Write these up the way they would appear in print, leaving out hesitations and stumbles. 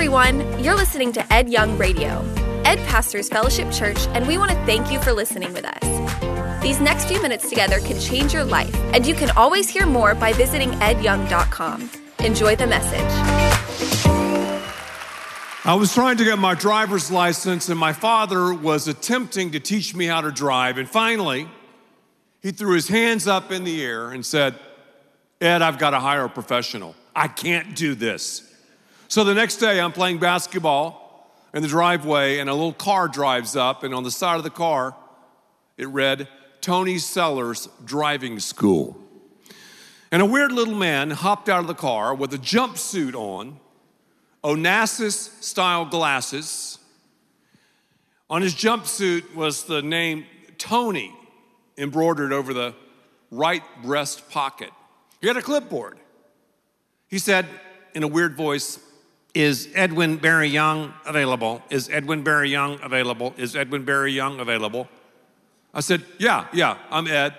everyone. You're listening to Ed Young Radio, Ed Pastors Fellowship Church, and we want to thank you for listening with us. These next few minutes together can change your life, and you can always hear more by visiting edyoung.com. Enjoy the message. I was trying to get my driver's license, and my father was attempting to teach me how to drive, and finally, he threw his hands up in the air and said, "Ed, I've got to hire a professional. I can't do this." So the next day, I'm playing basketball in the driveway, and a little car drives up, and on the side of the car, it read, "Tony Sellers Driving School." And a weird little man hopped out of the car with a jumpsuit on, Onassis-style glasses. On his jumpsuit was the name Tony embroidered over the right breast pocket. He had a clipboard. He said in a weird voice, "Is Edwin Barry Young available? Is Edwin Barry Young available? Is Edwin Barry Young available?" I said, yeah, "I'm Ed."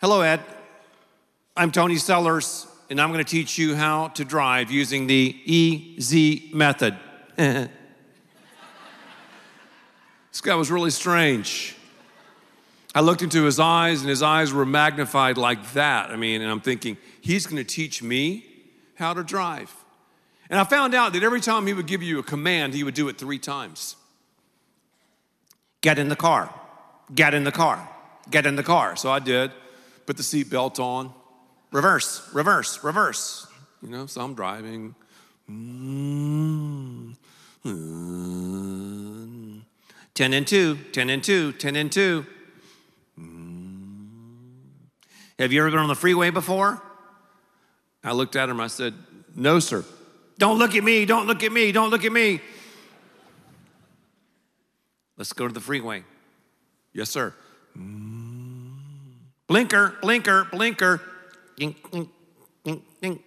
"Hello, Ed. I'm Tony Sellers, and I'm going to teach you how to drive using the EZ method." This guy was really strange. I looked into his eyes, and his eyes were magnified like that. And I'm thinking, he's going to teach me how to drive. And I found out that every time he would give you a command, he would do it 3 times. "Get in the car. Get in the car. Get in the car." So I did. Put the seatbelt on. "Reverse, reverse, reverse." So I'm driving. Mm-hmm. 10 and 2, 10 and 2, 10 and 2. "Have you ever been on the freeway before?" I looked at him, I said, "No, sir." "Don't look at me, don't look at me, don't look at me." "Let's go to the freeway." "Yes, sir." Mm-hmm. "Blinker, blinker, blinker. Ding, ding, ding, ding,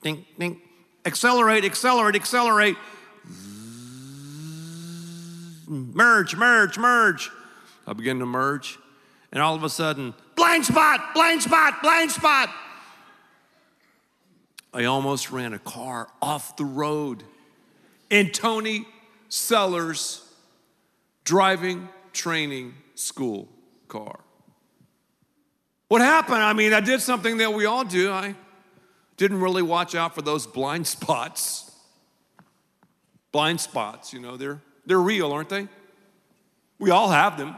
ding, ding. Accelerate, accelerate, accelerate. Merge, merge, merge." I begin to merge, and all of a sudden, blind spot, blind spot, blind spot. I almost ran a car off the road in Tony Sellers' driving training school car. What happened? I did something that we all do. I didn't really watch out for those blind spots. Blind spots, they're real, aren't they? We all have them.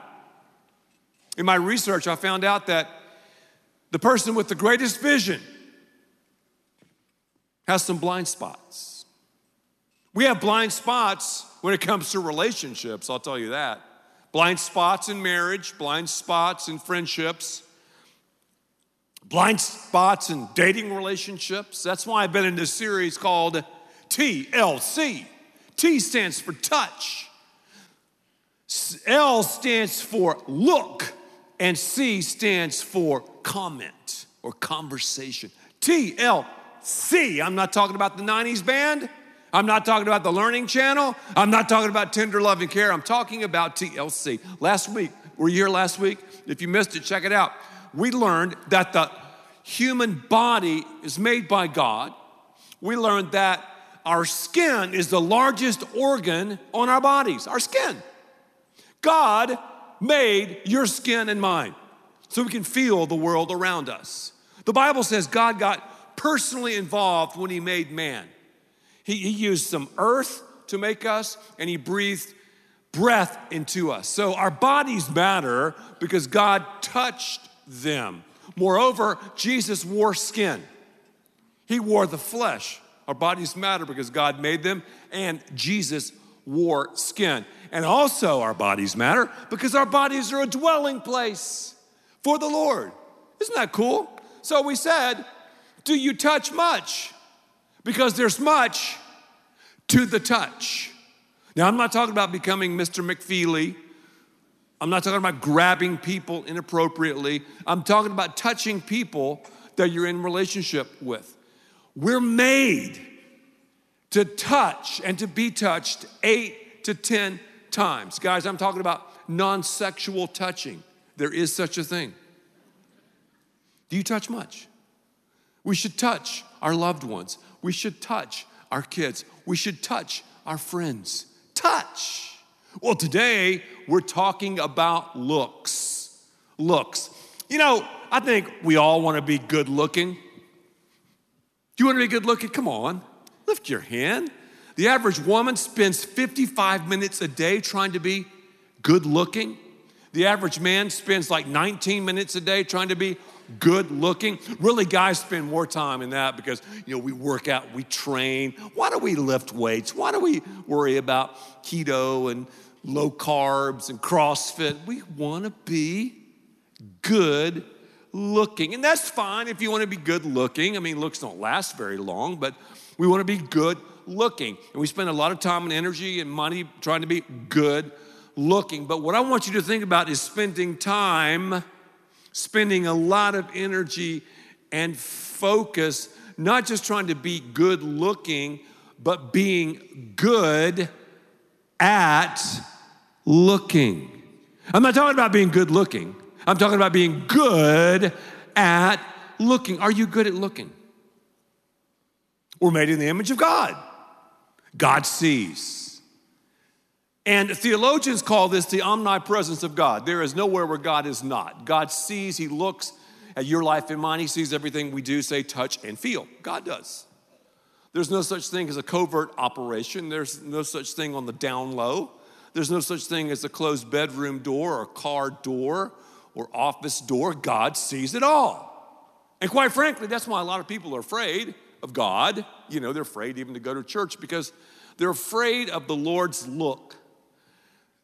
In my research, I found out that the person with the greatest vision has some blind spots. We have blind spots when it comes to relationships, I'll tell you that. Blind spots in marriage, blind spots in friendships, blind spots in dating relationships. That's why I've been in this series called TLC. T stands for touch. L stands for look. And C stands for comment or conversation. TLC. I'm not talking about the 90s band. I'm not talking about the Learning Channel. I'm not talking about Tender Love and Care. I'm talking about TLC. Last week, were you here last week? If you missed it, check it out. We learned that the human body is made by God. We learned that our skin is the largest organ on our bodies, our skin. God made your skin and mine so we can feel the world around us. The Bible says God got personally involved when he made man. He used some earth to make us, and he breathed breath into us. So our bodies matter because God touched them. Moreover, Jesus wore skin. He wore the flesh. Our bodies matter because God made them, and Jesus wore skin. And also our bodies matter because our bodies are a dwelling place for the Lord. Isn't that cool? So we said, do you touch much? Because there's much to the touch. Now, I'm not talking about becoming Mr. McFeely. I'm not talking about grabbing people inappropriately. I'm talking about touching people that you're in relationship with. We're made to touch and to be touched 8 to 10 times. Guys, I'm talking about non-sexual touching. There is such a thing. Do you touch much? We should touch our loved ones. We should touch our kids. We should touch our friends. Touch. Well, today we're talking about looks. Looks. You know, I think we all want to be good looking. Do you want to be good looking? Come on, lift your hand. The average woman spends 55 minutes a day trying to be good looking. The average man spends like 19 minutes a day trying to be good looking. Really, guys spend more time in that because, you know, we work out, we train. Why do we lift weights? Why do we worry about keto and low carbs and CrossFit? We want to be good looking. And that's fine if you want to be good looking. I mean, looks don't last very long, but we want to be good looking. And we spend a lot of time and energy and money trying to be good looking. But what I want you to think about is spending time, spending a lot of energy and focus, not just trying to be good looking, but being good at looking. I'm not talking about being good looking. I'm talking about being good at looking. Are you good at looking? We're made in the image of God. God sees. And theologians call this the omnipresence of God. There is nowhere where God is not. God sees, he looks at your life and mine. He sees everything we do, say, touch, and feel. God does. There's no such thing as a covert operation. There's no such thing on the down low. There's no such thing as a closed bedroom door or car door or office door. God sees it all. And quite frankly, that's why a lot of people are afraid of God. You know, they're afraid even to go to church because they're afraid of the Lord's look.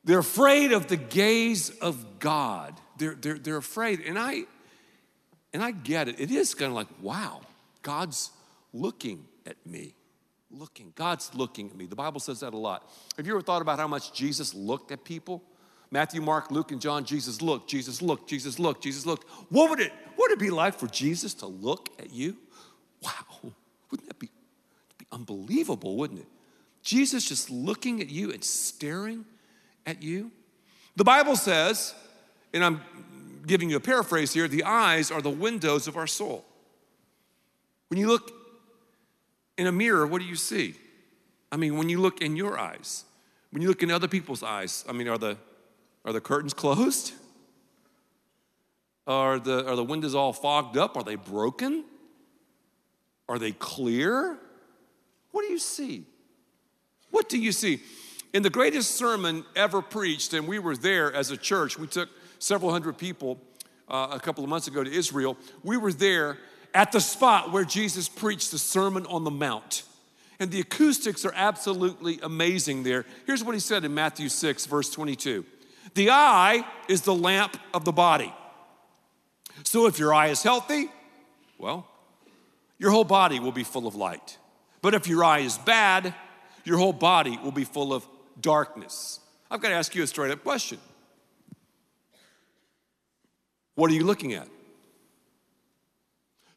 They're afraid of the gaze of God. They're afraid. And I get it. It is kind of like, wow, God's looking at me. Looking. God's looking at me. The Bible says that a lot. Have you ever thought about how much Jesus looked at people? Matthew, Mark, Luke, and John, Jesus looked, Jesus looked, Jesus looked, Jesus looked. What would it be like for Jesus to look at you? Wow. Wouldn't that be unbelievable, wouldn't it? Jesus just looking at you and staring at you. The Bible says, and I'm giving you a paraphrase here, the eyes are the windows of our soul. When you look in a mirror, what do you see? I mean, when you look in your eyes, when you look in other people's eyes, I mean, are the curtains closed? Are the windows all fogged up? Are they broken? Are they clear? What do you see? What do you see? In the greatest sermon ever preached, and we were there as a church, we took several hundred people a couple of months ago to Israel. We were there at the spot where Jesus preached the Sermon on the Mount. And the acoustics are absolutely amazing there. Here's what he said in Matthew 6, verse 22. The eye is the lamp of the body. So if your eye is healthy, well, your whole body will be full of light. But if your eye is bad, your whole body will be full of darkness. I've got to ask you a straight up question. What are you looking at?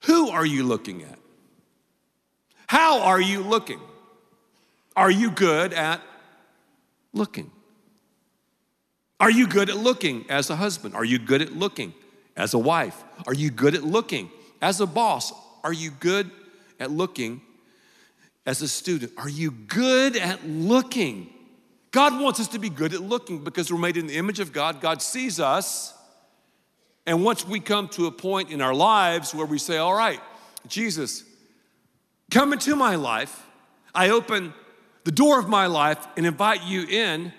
Who are you looking at? How are you looking? Are you good at looking? Are you good at looking as a husband? Are you good at looking as a wife? Are you good at looking as a boss? Are you good at looking as a student? Are you good at looking? God wants us to be good at looking because we're made in the image of God. God sees us. And once we come to a point in our lives where we say, all right, Jesus, come into my life. I open the door of my life and invite you in.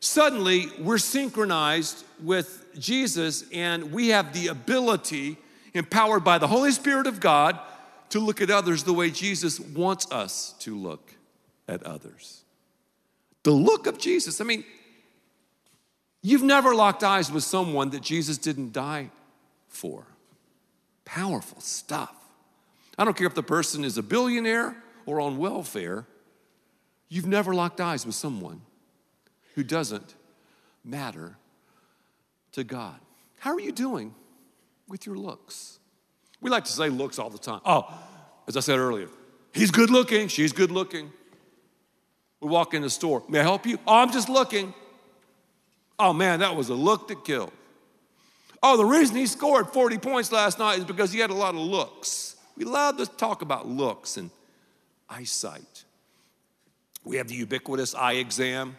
Suddenly, we're synchronized with Jesus and we have the ability, empowered by the Holy Spirit of God, to look at others the way Jesus wants us to look at others. The look of Jesus. I mean, you've never locked eyes with someone that Jesus didn't die for. Powerful stuff. I don't care if the person is a billionaire or on welfare. You've never locked eyes with someone who doesn't matter to God. How are you doing with your looks? We like to say looks all the time. Oh, as I said earlier, he's good looking, she's good looking. We walk in the store. May I help you? Oh, I'm just looking. Oh, man, that was a look that killed. Oh, the reason he scored 40 points last night is because he had a lot of looks. We love to talk about looks and eyesight. We have the ubiquitous eye exam.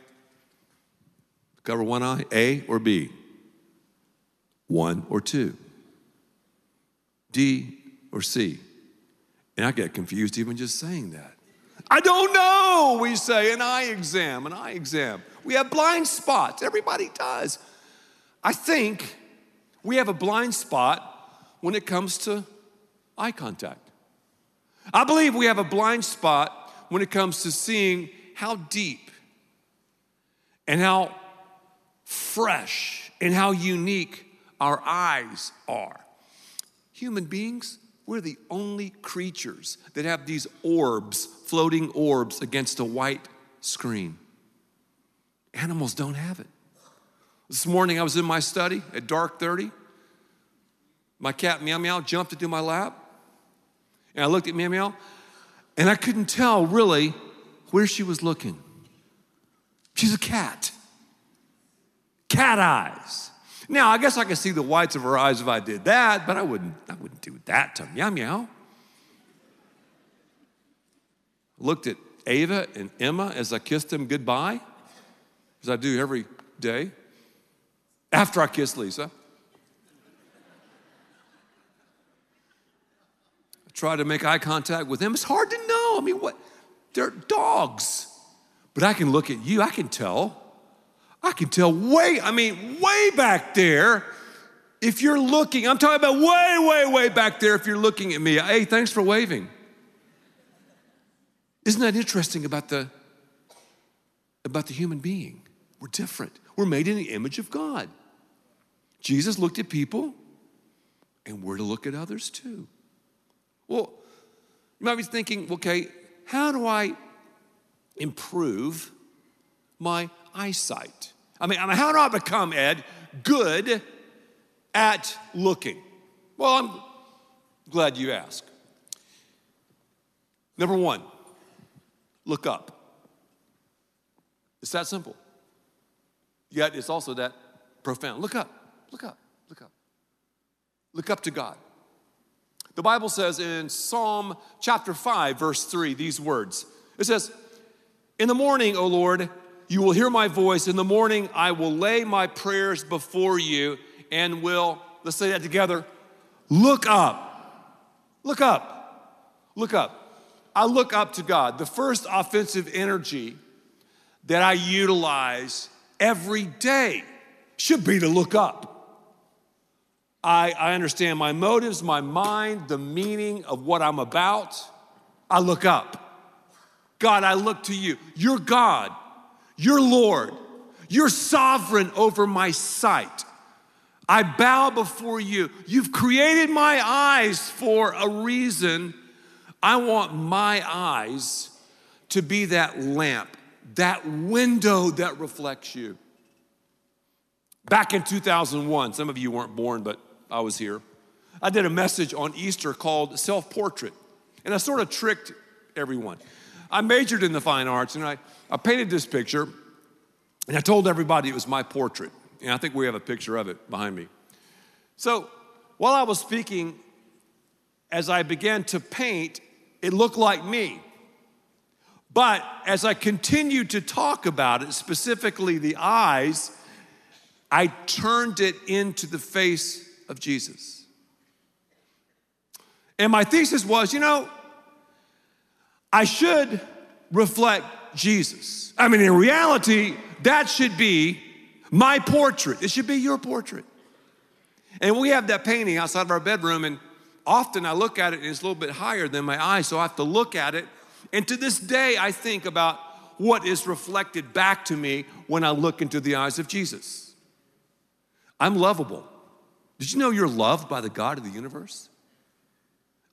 Cover one eye, A or B? One or two? D or C? And I get confused even just saying that. I don't know, we say, an eye exam, an eye exam. We have blind spots. Everybody does. I think we have a blind spot when it comes to eye contact. I believe we have a blind spot when it comes to seeing how deep and how fresh and how unique our eyes are. Human beings, we're the only creatures that have these orbs, floating orbs against a white screen. Animals don't have it. This morning I was in my study at dark 30. My cat Meow Meow jumped into my lap. And I looked at Meow Meow and I couldn't tell really where she was looking. She's a cat. Cat eyes. Now, I guess I could see the whites of her eyes if I did that, but I wouldn't do that to Meow Meow. Looked at Ava and Emma as I kissed them goodbye, as I do every day, after I kiss Lisa. I tried to make eye contact with them. It's hard to know. I mean, what? They're dogs. But I can look at you. I can tell. I can tell way back there if you're looking. I'm talking about way back there if you're looking at me. Hey, thanks for waving. Isn't that interesting about the human being? We're different. We're made in the image of God. Jesus looked at people, and we're to look at others too. Well, you might be thinking, okay, how do I improve my eyesight? I mean, how do I become, Ed, good at looking? Well, I'm glad you asked. Number one, look up. It's that simple. Yet it's also that profound. Look up, look up, look up. Look up to God. The Bible says in Psalm chapter 5, verse 3, these words. It says, "In the morning, O Lord, you will hear my voice. In the morning, I will lay my prayers before you and will," let's say that together, "look up." Look up. Look up. I look up to God. The first offensive energy that I utilize every day should be to look up. I understand my motives, my mind, the meaning of what I'm about. I look up. God, I look to you. You're God. You're Lord. You're sovereign over my sight. I bow before you. You've created my eyes for a reason. I want my eyes to be that lamp, that window that reflects you. Back in 2001, some of you weren't born, but I was here. I did a message on Easter called Self-Portrait, and I sort of tricked everyone. I majored in the fine arts, and I painted this picture, and I told everybody it was my portrait. And I think we have a picture of it behind me. So while I was speaking, as I began to paint, it looked like me. But as I continued to talk about it, specifically the eyes, I turned it into the face of Jesus. And my thesis was, you know, I should reflect Jesus. I mean, in reality, that should be my portrait. It should be your portrait. And we have that painting outside of our bedroom, and often I look at it, and it's a little bit higher than my eye, so I have to look at it. And to this day, I think about what is reflected back to me when I look into the eyes of Jesus. I'm lovable. Did you know you're loved by the God of the universe?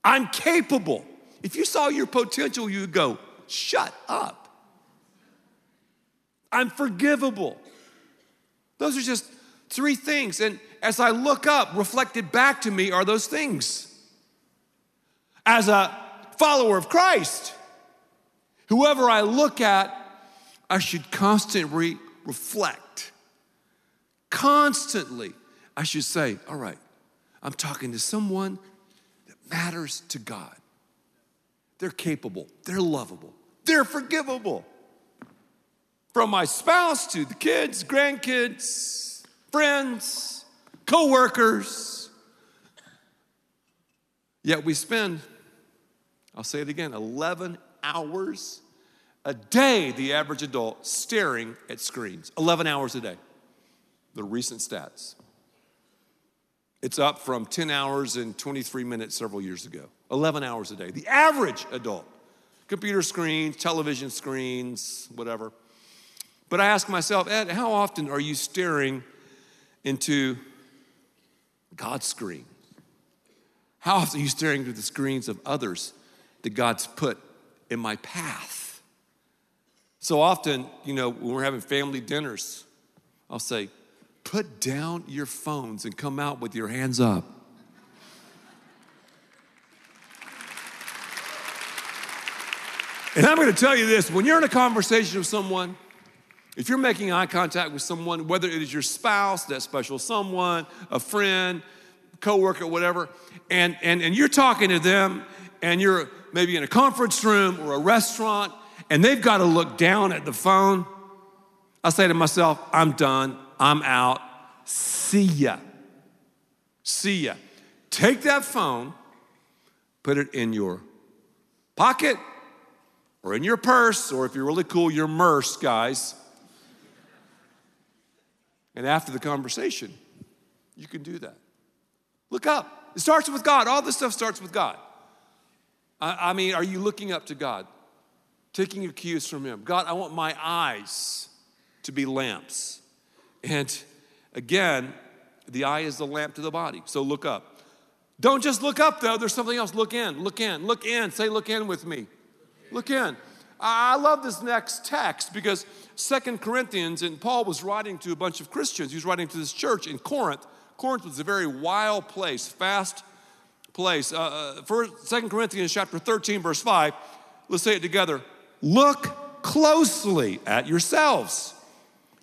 I'm capable. If you saw your potential, you would go, shut up. I'm forgivable. Those are just three things. And as I look up, reflected back to me are those things. As a follower of Christ, whoever I look at, I should constantly reflect. Constantly, I should say, all right, I'm talking to someone that matters to God. They're capable, they're lovable, they're forgivable, From my spouse to the kids, grandkids, friends, co-workers. Yet we spend, I'll say it again, 11 hours a day, the average adult, staring at screens. 11 hours a day. The recent stats. It's up from 10 hours and 23 minutes several years ago. 11 hours a day. The average adult. Computer screens, television screens, whatever. But I ask myself, Ed, how often are you staring into God's screen? How often are you staring into the screens of others that God's put in my path? So often, you know, when we're having family dinners, I'll say, put down your phones and come out with your hands up. And I'm going to tell you this, when you're in a conversation with someone, if you're making eye contact with someone, whether it is your spouse, that special someone, a friend, coworker, whatever, and you're talking to them, and you're maybe in a conference room or a restaurant, and they've got to look down at the phone, I say to myself, I'm done, I'm out, see ya, see ya. Take that phone, put it in your pocket, or in your purse, or if you're really cool, your merce, guys. And after the conversation, you can do that. Look up. It starts with God. All this stuff starts with God. I mean, are you looking up to God? Taking your cues from him. God, I want my eyes to be lamps. And again, the eye is the lamp to the body. So look up. Don't just look up, though. There's something else. Look in, look in, look in. Say, look in with me. Look in. I love this next text because 2 Corinthians, and Paul was writing to a bunch of Christians. He was writing to this church in Corinth. Corinth was a very wild place, fast place. 2 Corinthians chapter 13, verse 5, let's say it together. Look closely at yourselves.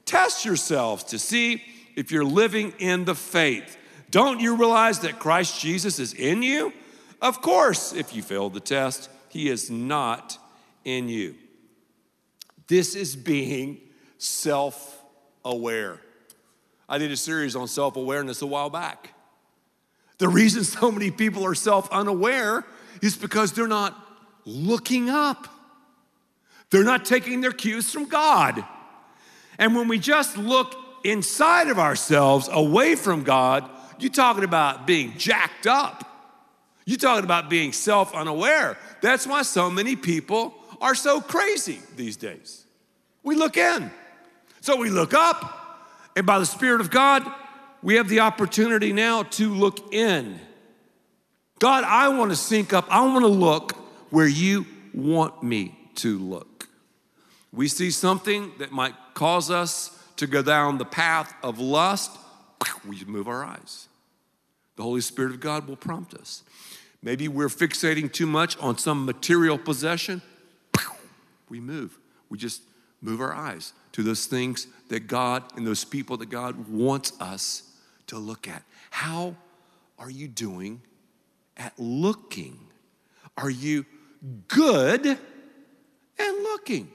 Test yourselves to see if you're living in the faith. Don't you realize that Christ Jesus is in you? Of course, if you failed the test, he is not in you. This is being self-aware. I did a series on self-awareness a while back. The reason so many people are self-unaware is because they're not looking up. They're not taking their cues from God. And when we just look inside of ourselves, away from God, you're talking about being jacked up. You're talking about being self-unaware. That's why so many people are so crazy these days. We look in. So we look up, and by the Spirit of God, we have the opportunity now to look in. God, I want to sync up. I want to look where you want me to look. We see something that might cause us to go down the path of lust. We move our eyes. The Holy Spirit of God will prompt us. Maybe we're fixating too much on some material possession. We move. We just move our eyes to those things that God and those people that God wants us to look at. How are you doing at looking? Are you good at looking?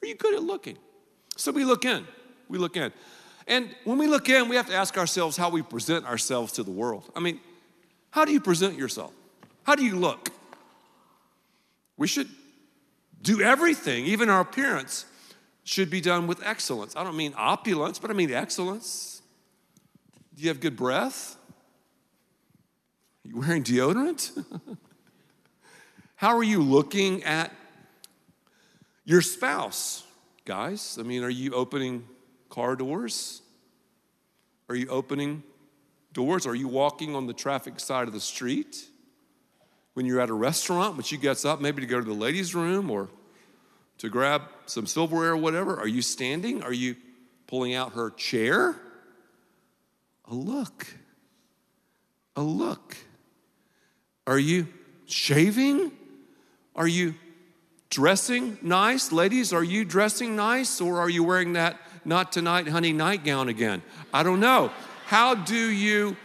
Are you good at looking? So we look in. We look in. And when we look in, we have to ask ourselves how we present ourselves to the world. I mean, how do you present yourself? How do you look? We should do everything, even our appearance, should be done with excellence. I don't mean opulence, but I mean excellence. Do you have good breath? Are you wearing deodorant? How are you looking at your spouse, guys? I mean, are you opening car doors? Are you opening doors? Are you walking on the traffic side of the street? When you're at a restaurant, when she gets up, maybe to go to the ladies' room or to grab some silverware or whatever, are you standing? Are you pulling out her chair? A look. A look. Are you shaving? Are you dressing nice? Ladies, are you dressing nice, or are you wearing that not tonight, honey, nightgown again? I don't know. How do you...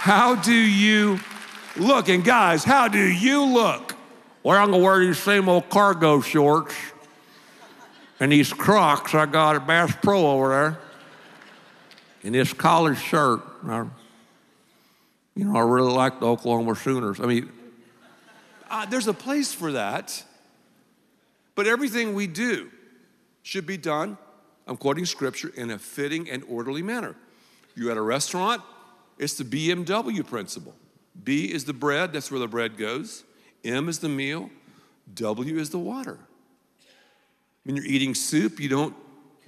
How do you look? And guys, how do you look? well, I'm going to wear these same old cargo shorts and these Crocs I got at Bass Pro over there and this collared shirt. I really like the Oklahoma Sooners. There's a place for that. But everything we do should be done, I'm quoting scripture, in a fitting and orderly manner. You're at a restaurant, it's the BMW principle. B is the bread, that's where the bread goes. M is the meal. W is the water. When you're eating soup, you don't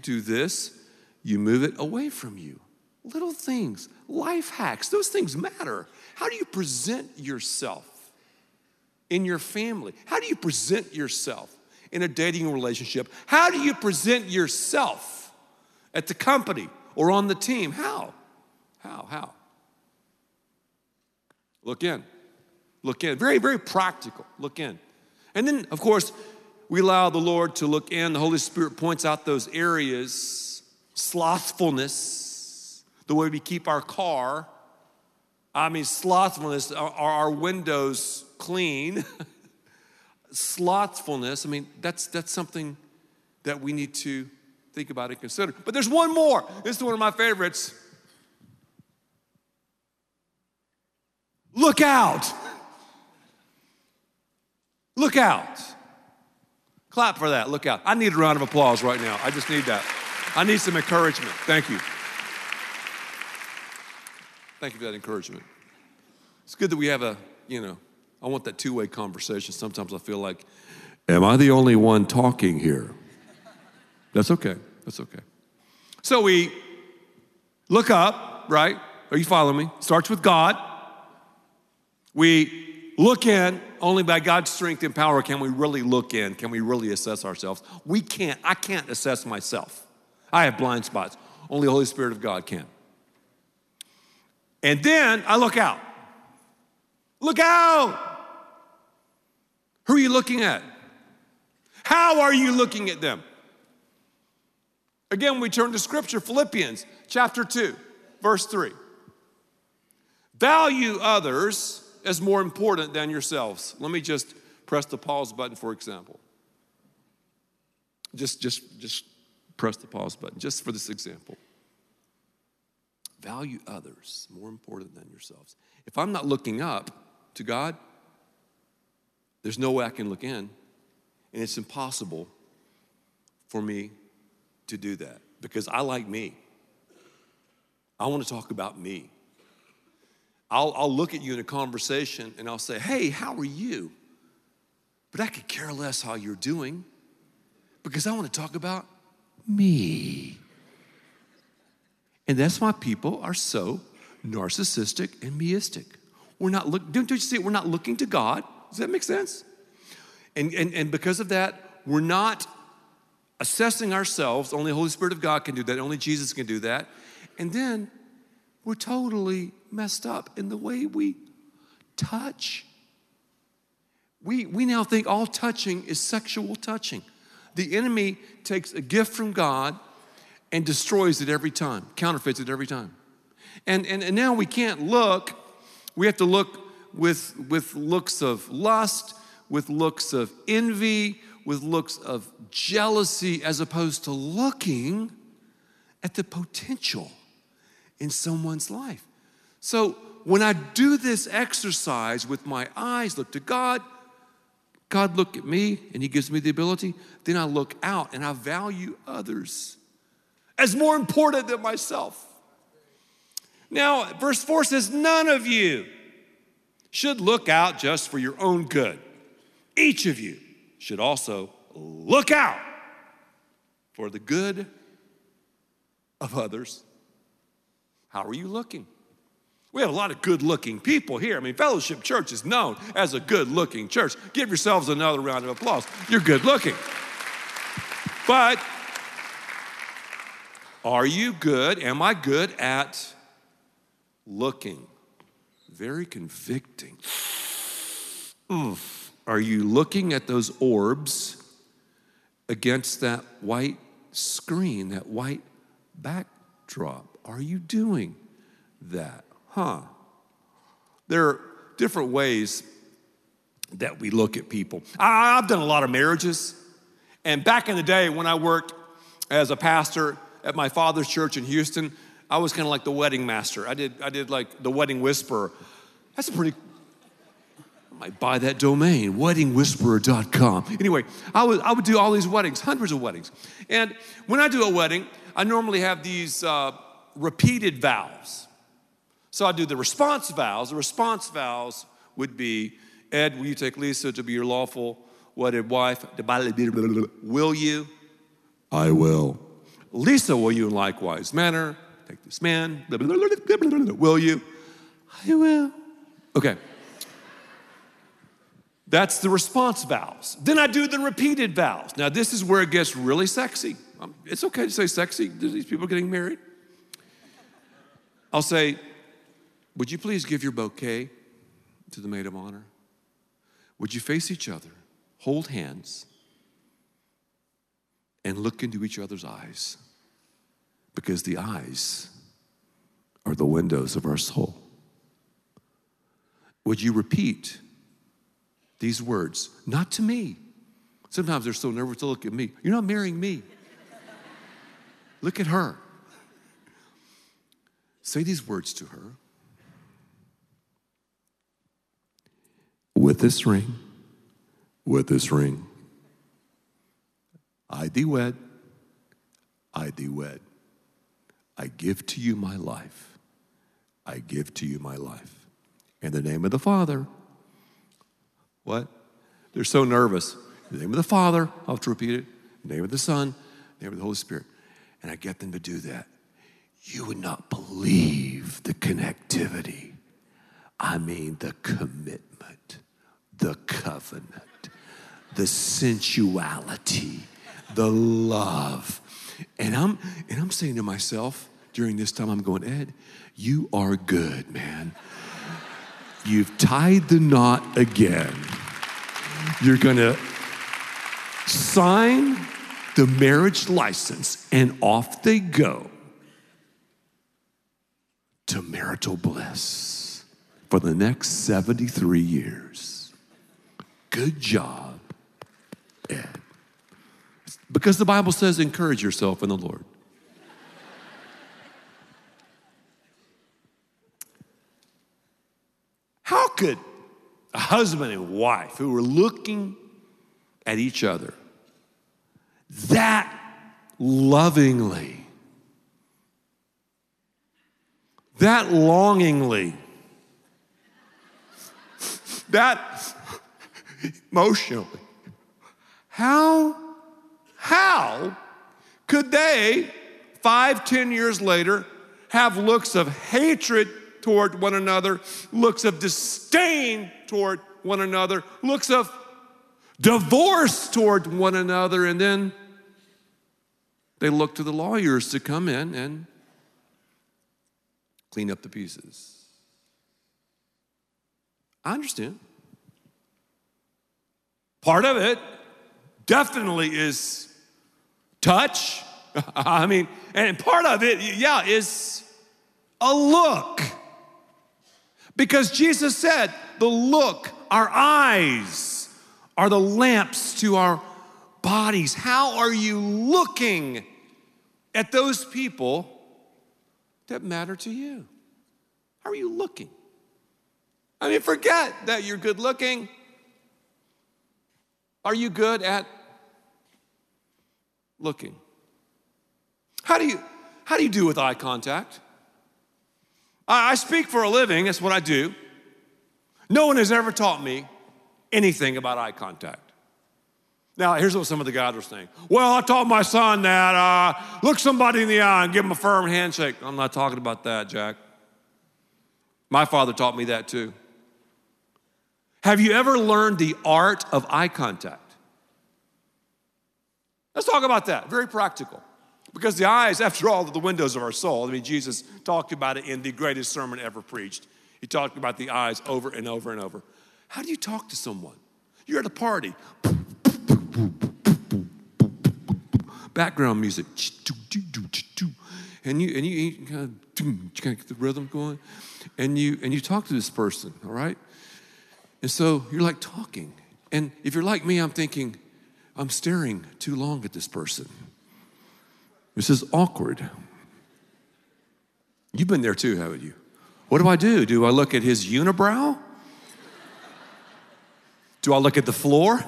do this. You move it away from you. Little things, life hacks, those things matter. How do you present yourself in your family? How do you present yourself in a dating relationship? How do you present yourself at the company or on the team? How? Look in. Very, very practical. Look in. And then, of course, we allow the Lord to look in. The Holy Spirit points out those areas, slothfulness, the way we keep our car. Slothfulness, are our windows clean? Slothfulness, that's something that we need to think about and consider. But there's one more. This is one of my favorites. Look out. Look out. Clap for that. Look out. I need a round of applause right now. I just need that. I need some encouragement. Thank you. Thank you for that encouragement. It's good that we have I want that two-way conversation. Sometimes I feel like, am I the only one talking here? That's okay. So we look up, right? Are you following me? Starts with God. We look in. Only by God's strength and power can we really look in. Can we really assess ourselves? We can't. I can't assess myself. I have blind spots. Only the Holy Spirit of God can. And then I look out. Look out. Who are you looking at? How are you looking at them? Again, we turn to scripture, Philippians chapter 2, verse 3. Value others as more important than yourselves. Let me just press the pause button, for example. Just press the pause button, just for this example. Value others more important than yourselves. If I'm not looking up to God, there's no way I can look in, and it's impossible for me to do that because I like me. I want to talk about me. I'll look at you in a conversation and I'll say, hey, how are you? But I could care less how you're doing because I want to talk about me. And that's why people are so narcissistic and meistic. Don't you see? We're not looking to God. Does that make sense? And because of that, we're not assessing ourselves. Only the Holy Spirit of God can do that. Only Jesus can do that. And then we're totally messed up in the way we touch. We now think all touching is sexual touching. The enemy takes a gift from God and destroys it every time, counterfeits it every time. And now we can't look. We have to look with looks of lust, with looks of envy, with looks of jealousy, as opposed to looking at the potential in someone's life. So when I do this exercise with my eyes, look to God, God look at me, and he gives me the ability, then I look out and I value others as more important than myself. Now, verse 4 says, none of you should look out just for your own good. Each of you should also look out for the good of others. How are you looking? We have a lot of good-looking people here. Fellowship Church is known as a good-looking church. Give yourselves another round of applause. You're good-looking. But are you good? Am I good at looking? Very convicting. Oof. Are you looking at those orbs against that white screen, that white backdrop? Are you doing that? There are different ways that we look at people. I've done a lot of marriages. And back in the day when I worked as a pastor at my father's church in Houston, I was kind of like the wedding master. I did like the wedding whisperer. That's a pretty, I might buy that domain, weddingwhisperer.com. Anyway, I would do all these weddings, hundreds of weddings. And when I do a wedding, I normally have these repeated vows. So I do the response vows. The response vows would be, Ed, will you take Lisa to be your lawful wedded wife? Will you? I will. Lisa, will you in likewise manner take this man? Will you? I will. Okay. That's the response vows. Then I do the repeated vows. Now, this is where it gets really sexy. It's okay to say sexy. These people getting married. I'll say, would you please give your bouquet to the maid of honor? Would you face each other, hold hands, and look into each other's eyes? Because the eyes are the windows of our soul. Would you repeat these words? Not to me. Sometimes they're so nervous to look at me. You're not marrying me. Look at her. Say these words to her. With this ring, I thee wed, I thee wed. I give to you my life. I give to you my life. In the name of the Father. What? They're so nervous. In the name of the Father, I'll have to repeat it. In the name of the Son, in the name of the Holy Spirit. And I get them to do that. You would not believe the connectivity. I mean the commitment. The covenant, the sensuality, the love. And I'm saying to myself during this time, I'm going, Ed, you are good, man. You've tied the knot again. You're gonna sign the marriage license, and off they go to marital bliss for the next 73 years. Good job, Ed. Because the Bible says, encourage yourself in the Lord. How could a husband and wife who were looking at each other that lovingly, that longingly, that emotionally, how could they 5-10 years later have looks of hatred toward one another, looks of disdain toward one another, looks of divorce toward one another, and then they look to the lawyers to come in and clean up the pieces? I understand. Part of it definitely is touch. I mean, and part of it, yeah, is a look. Because Jesus said, the look, our eyes are the lamps to our bodies. How are you looking at those people that matter to you? How are you looking? I mean, forget that you're good looking. Are you good at looking? How do you do with eye contact? I speak for a living, that's what I do. No one has ever taught me anything about eye contact. Now, here's what some of the guys are saying. Well, I taught my son that look somebody in the eye and give him a firm handshake. I'm not talking about that, Jack. My father taught me that too. Have you ever learned the art of eye contact? Let's talk about that, very practical. Because the eyes, after all, are the windows of our soul. I mean, Jesus talked about it in the greatest sermon ever preached. He talked about the eyes over and over and over. How do you talk to someone? You're at a party. Background music. And you kind of get the rhythm going. And you talk to this person, all right? And so you're like talking. And if you're like me, I'm thinking, I'm staring too long at this person. This is awkward. You've been there too, haven't you? What do I do? Do I look at his unibrow? Do I look at the floor?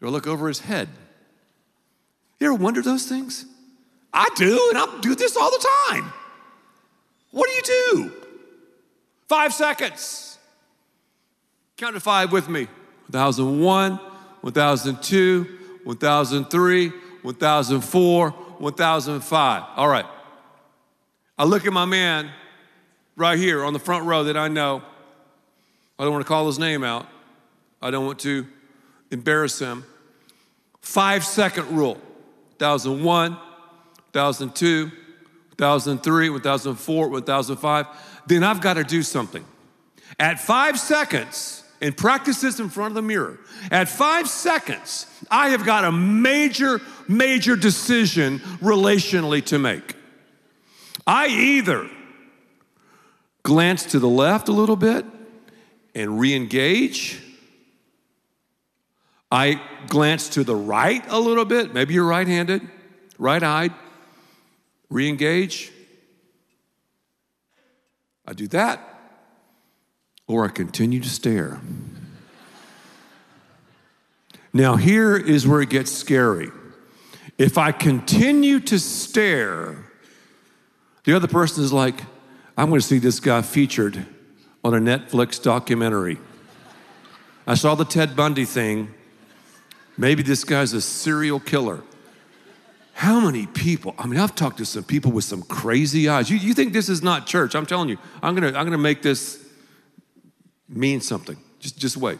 Do I look over his head? You ever wonder those things? I do, and I do this all the time. What do you do? 5 seconds. Count to five with me. 1,001, 1,002, 1,003, 1,004, 1,005. All right. I look at my man right here on the front row that I know. I don't want to call his name out. I don't want to embarrass him. 5 second rule. 1,001, 1,002, 1,003, 1,004, 1,005. Then I've got to do something. At 5 seconds, and practice this in front of the mirror, at 5 seconds, I have got a major, major decision relationally to make. I either glance to the left a little bit and re-engage. I glance to the right a little bit. Maybe you're right-handed, right-eyed. Re-engage. I do that, or I continue to stare. Now, here is where it gets scary. If I continue to stare, the other person is like, I'm going to see this guy featured on a Netflix documentary. I saw the Ted Bundy thing. Maybe this guy's a serial killer. How many people? I mean, I've talked to some people with some crazy eyes. You think this is not church? I'm telling you, I'm gonna make this mean something. Just wait.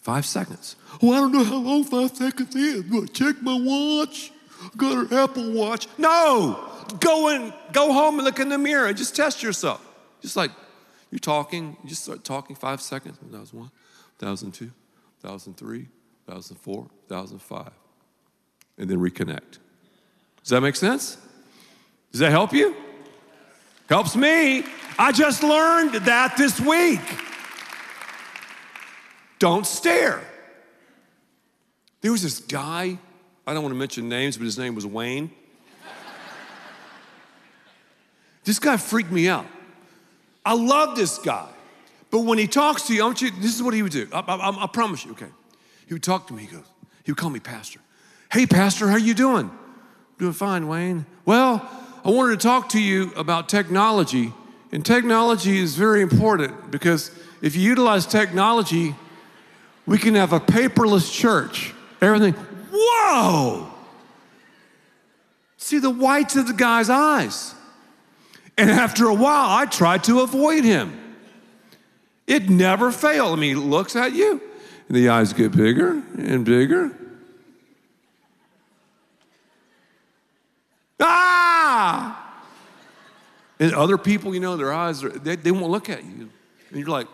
5 seconds. Oh, I don't know how long 5 seconds is. But check my watch. I got an Apple Watch. No, go home and look in the mirror and just test yourself. Just like you're talking, you just start talking 5 seconds. 1,001, 1,002. 1,003, 1,004, 1,005, and then reconnect. Does that make sense? Does that help you? Helps me. I just learned that this week. Don't stare. There was this guy, I don't want to mention names, but his name was Wayne. This guy freaked me out. I love this guy. But when he talks to you, I want you, this is what he would do. I promise you, okay. He would talk to me, he would call me pastor. Hey, pastor, how are you doing? Doing fine, Wayne. Well, I wanted to talk to you about technology. And technology is very important because if you utilize technology, we can have a paperless church. Everything, whoa! See the whites of the guy's eyes. And after a while, I tried to avoid him. It never failed. I mean, he looks at you, and the eyes get bigger and bigger. Ah! And other people, you know, their eyes, they won't look at you. And you're like.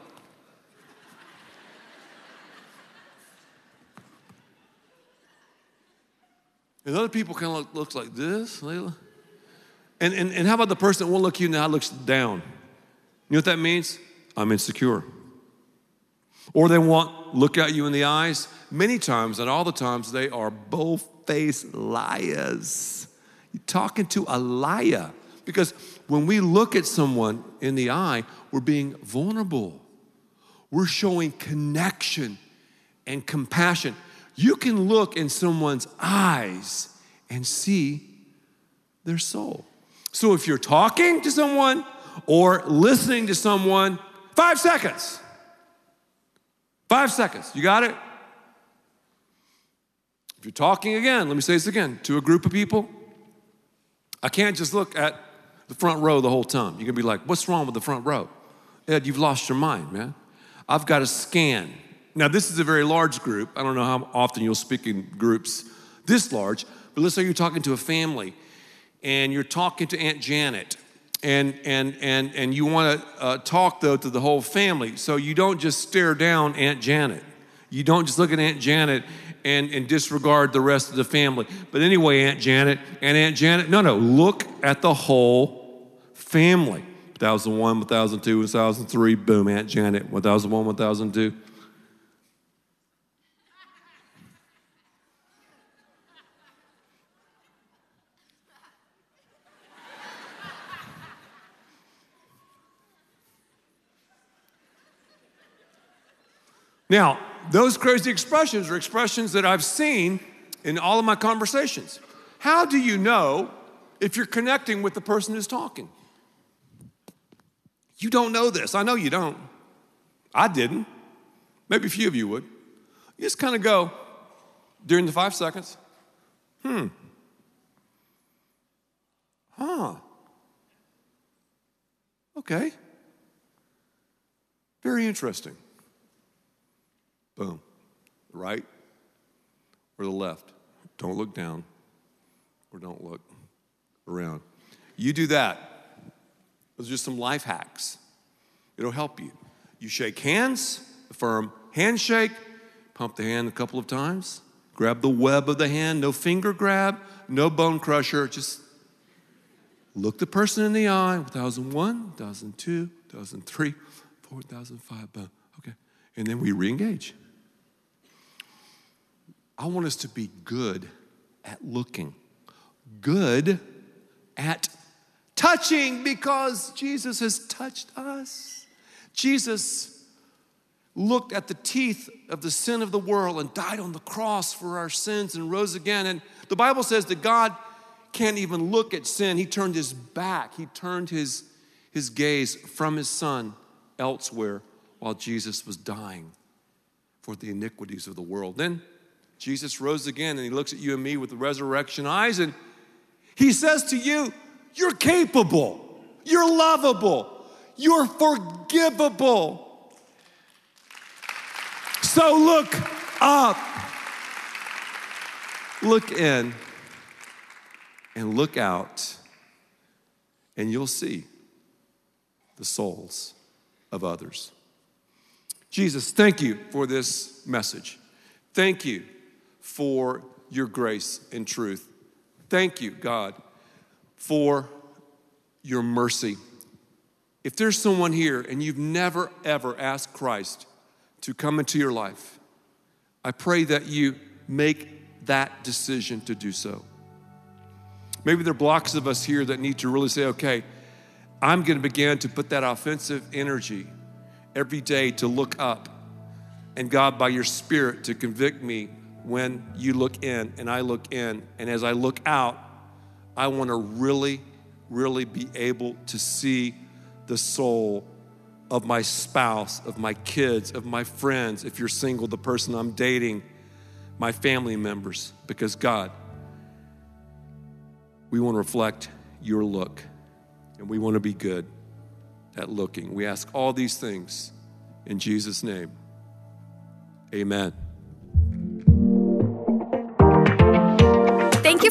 And other people kind of look like this. And how about the person that won't look at you now looks down? You know what that means? I'm insecure. Or they won't look at you in the eyes. Many times, and all the times, they are bold-faced liars. You're talking to a liar. Because when we look at someone in the eye, we're being vulnerable. We're showing connection and compassion. You can look in someone's eyes and see their soul. So if you're talking to someone or listening to someone, 5 seconds. 5 seconds. You got it? If you're talking again, let me say this again, to a group of people, I can't just look at the front row the whole time. You're going to be like, what's wrong with the front row? Ed, you've lost your mind, man. I've got to scan. Now, this is a very large group. I don't know how often you'll speak in groups this large, but let's say you're talking to a family and you're talking to Aunt Janet. And you want to talk, though, to the whole family. So you don't just stare down Aunt Janet. You don't just look at Aunt Janet and disregard the rest of the family. But anyway, Aunt Janet, no, look at the whole family. 1001, 1002, 1003, boom, Aunt Janet, 1001, 1002. Now, those crazy expressions are expressions that I've seen in all of my conversations. How do you know if you're connecting with the person who's talking? You don't know this. I know you don't. I didn't. Maybe a few of you would. You just kind of go during the 5 seconds. Okay. Very interesting. Boom. The right or the left. Don't look down or don't look around. You do that. Those are just some life hacks. It'll help you. You shake hands, a firm handshake, pump the hand a couple of times, grab the web of the hand, no finger grab, no bone crusher, just look the person in the eye, 1001, 1002, 1003, 4005, boom. And then we re-engage. I want us to be good at looking, good at touching, because Jesus has touched us. Jesus looked at the teeth of the sin of the world and died on the cross for our sins and rose again. And the Bible says that God can't even look at sin. He turned his back. He turned his gaze from his son elsewhere, while Jesus was dying for the iniquities of the world. Then Jesus rose again, and he looks at you and me with the resurrection eyes, and he says to you, you're capable, you're lovable, you're forgivable. So look up, look in, and look out, and you'll see the souls of others. Jesus, thank you for this message. Thank you for your grace and truth. Thank you, God, for your mercy. If there's someone here and you've never, ever asked Christ to come into your life, I pray that you make that decision to do so. Maybe there are blocks of us here that need to really say, okay, I'm going to begin to put that offensive energy every day to look up, and God, by your Spirit, to convict me when you look in and I look in, and as I look out, I want to really, really be able to see the soul of my spouse, of my kids, of my friends, if you're single, the person I'm dating, my family members, because God, we want to reflect your look, and we want to be good at looking. We ask all these things in Jesus' name. Amen. Thank you